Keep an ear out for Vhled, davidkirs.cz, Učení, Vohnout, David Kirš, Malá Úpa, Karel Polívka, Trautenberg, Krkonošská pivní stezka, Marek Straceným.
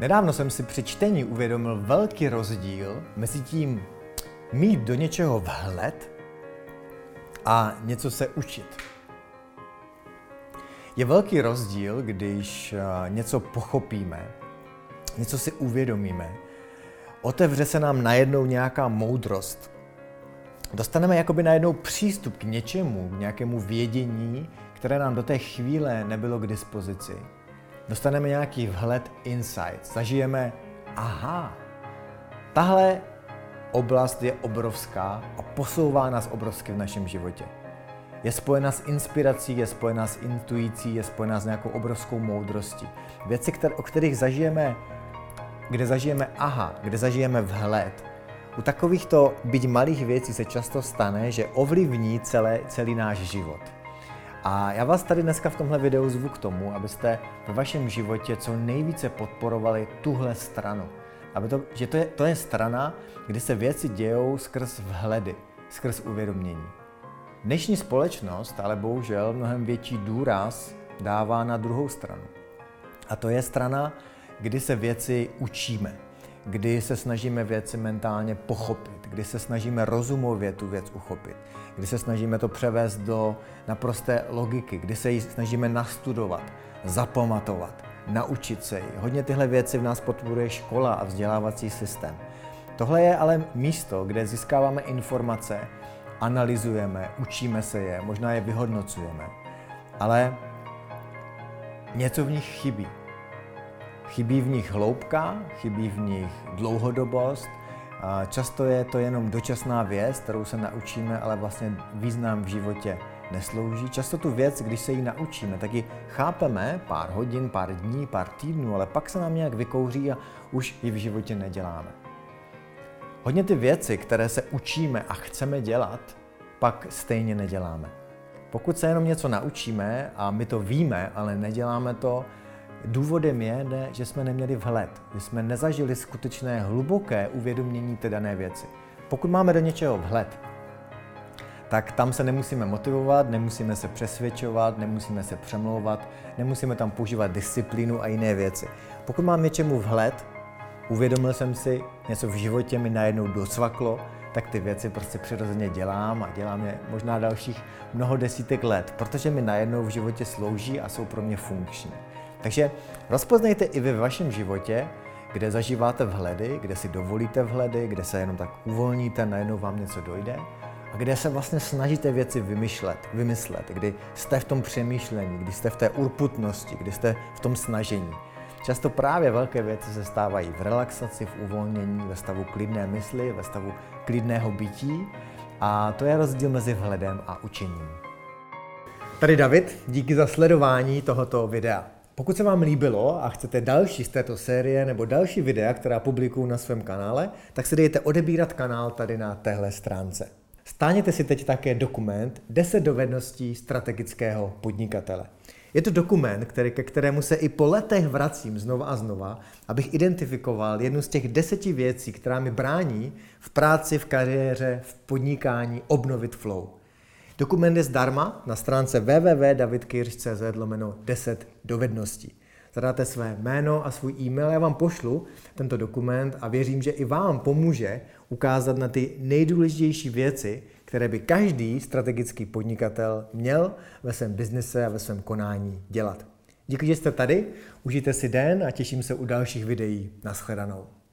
Nedávno jsem si při čtení uvědomil velký rozdíl mezi tím mít do něčeho vhled a něco se učit. Je velký rozdíl, když něco pochopíme, něco si uvědomíme, otevře se nám najednou nějaká moudrost. Dostaneme jakoby najednou přístup k něčemu, k nějakému vědění, které nám do té chvíle nebylo k dispozici. Dostaneme nějaký vhled, insight, zažijeme, aha, tahle oblast je obrovská a posouvá nás obrovsky v našem životě. Je spojena s inspirací, je spojena s intuicí, je spojena s nějakou obrovskou moudrostí. Věci, o kterých zažijeme, kde zažijeme aha, kde zažijeme vhled. U takovýchto byť malých věcí se často stane, že ovlivní celý náš život. A já vás tady dneska v tomhle videu zvu k tomu, abyste ve vašem životě co nejvíce podporovali tuhle stranu. To je strana, kdy se věci dějou skrz vhledy, skrz uvědomění. Dnešní společnost ale bohužel mnohem větší důraz dává na druhou stranu. A to je strana, kdy se věci učíme, kdy se snažíme věci mentálně pochopit, kdy se snažíme rozumově tu věc uchopit, kdy se snažíme to převést do naprosté logiky, kdy se ji snažíme nastudovat, zapamatovat, naučit se ji. Hodně tyhle věci v nás podporuje škola a vzdělávací systém. Tohle je ale místo, kde získáváme informace, analyzujeme, učíme se je, možná je vyhodnocujeme, ale něco v nich chybí. Chybí v nich hloubka, chybí v nich dlouhodobost, často je to jenom dočasná věc, kterou se naučíme, ale vlastně význam v životě neslouží. Často tu věc, když se ji naučíme, tak ji chápeme pár hodin, pár dní, pár týdnů, ale pak se nám nějak vykouří a už ji v životě neděláme. Hodně ty věci, které se učíme a chceme dělat, pak stejně neděláme. Pokud se jenom něco naučíme a my to víme, ale neděláme to, důvodem je, že jsme neměli vhled, že jsme nezažili skutečné hluboké uvědomění té dané věci. Pokud máme do něčeho vhled, tak tam se nemusíme motivovat, nemusíme se přesvědčovat, nemusíme se přemlouvat, nemusíme tam používat disciplínu a jiné věci. Pokud mám něčemu vhled, uvědomil jsem si, něco v životě mi najednou docvaklo, tak ty věci prostě přirozeně dělám a dělám je možná dalších mnoho desítek let, protože mi najednou v životě slouží a jsou pro mě funkční. Takže rozpoznejte i vy v vašem životě, kde zažíváte vhledy, kde si dovolíte vhledy, kde se jenom tak uvolníte, najednou vám něco dojde a kde se vlastně snažíte věci vymyslet, kdy jste v tom přemýšlení, kdy jste v té urputnosti, kdy jste v tom snažení. Často právě velké věci se stávají v relaxaci, v uvolnění, ve stavu klidné mysli, ve stavu klidného bytí a to je rozdíl mezi vhledem a učením. Tady David, díky za sledování tohoto videa. Pokud se vám líbilo a chcete další z této série nebo další videa, která publikuju na svém kanále, tak si dejte odebírat kanál tady na téhle stránce. Stáhněte si teď také dokument 10 dovedností strategického podnikatele. Je to dokument, ke kterému se i po letech vracím znova a znova, abych identifikoval jednu z těch 10 věcí, která mi brání v práci, v kariéře, v podnikání obnovit flow. Dokument je zdarma na stránce www.davidkirs.cz /10 dovedností. Zadáte své jméno a svůj e-mail, já vám pošlu tento dokument a věřím, že i vám pomůže ukázat na ty nejdůležitější věci, které by každý strategický podnikatel měl ve svém biznise a ve svém konání dělat. Díky, že jste tady, užijte si den a těším se u dalších videí. Nashledanou.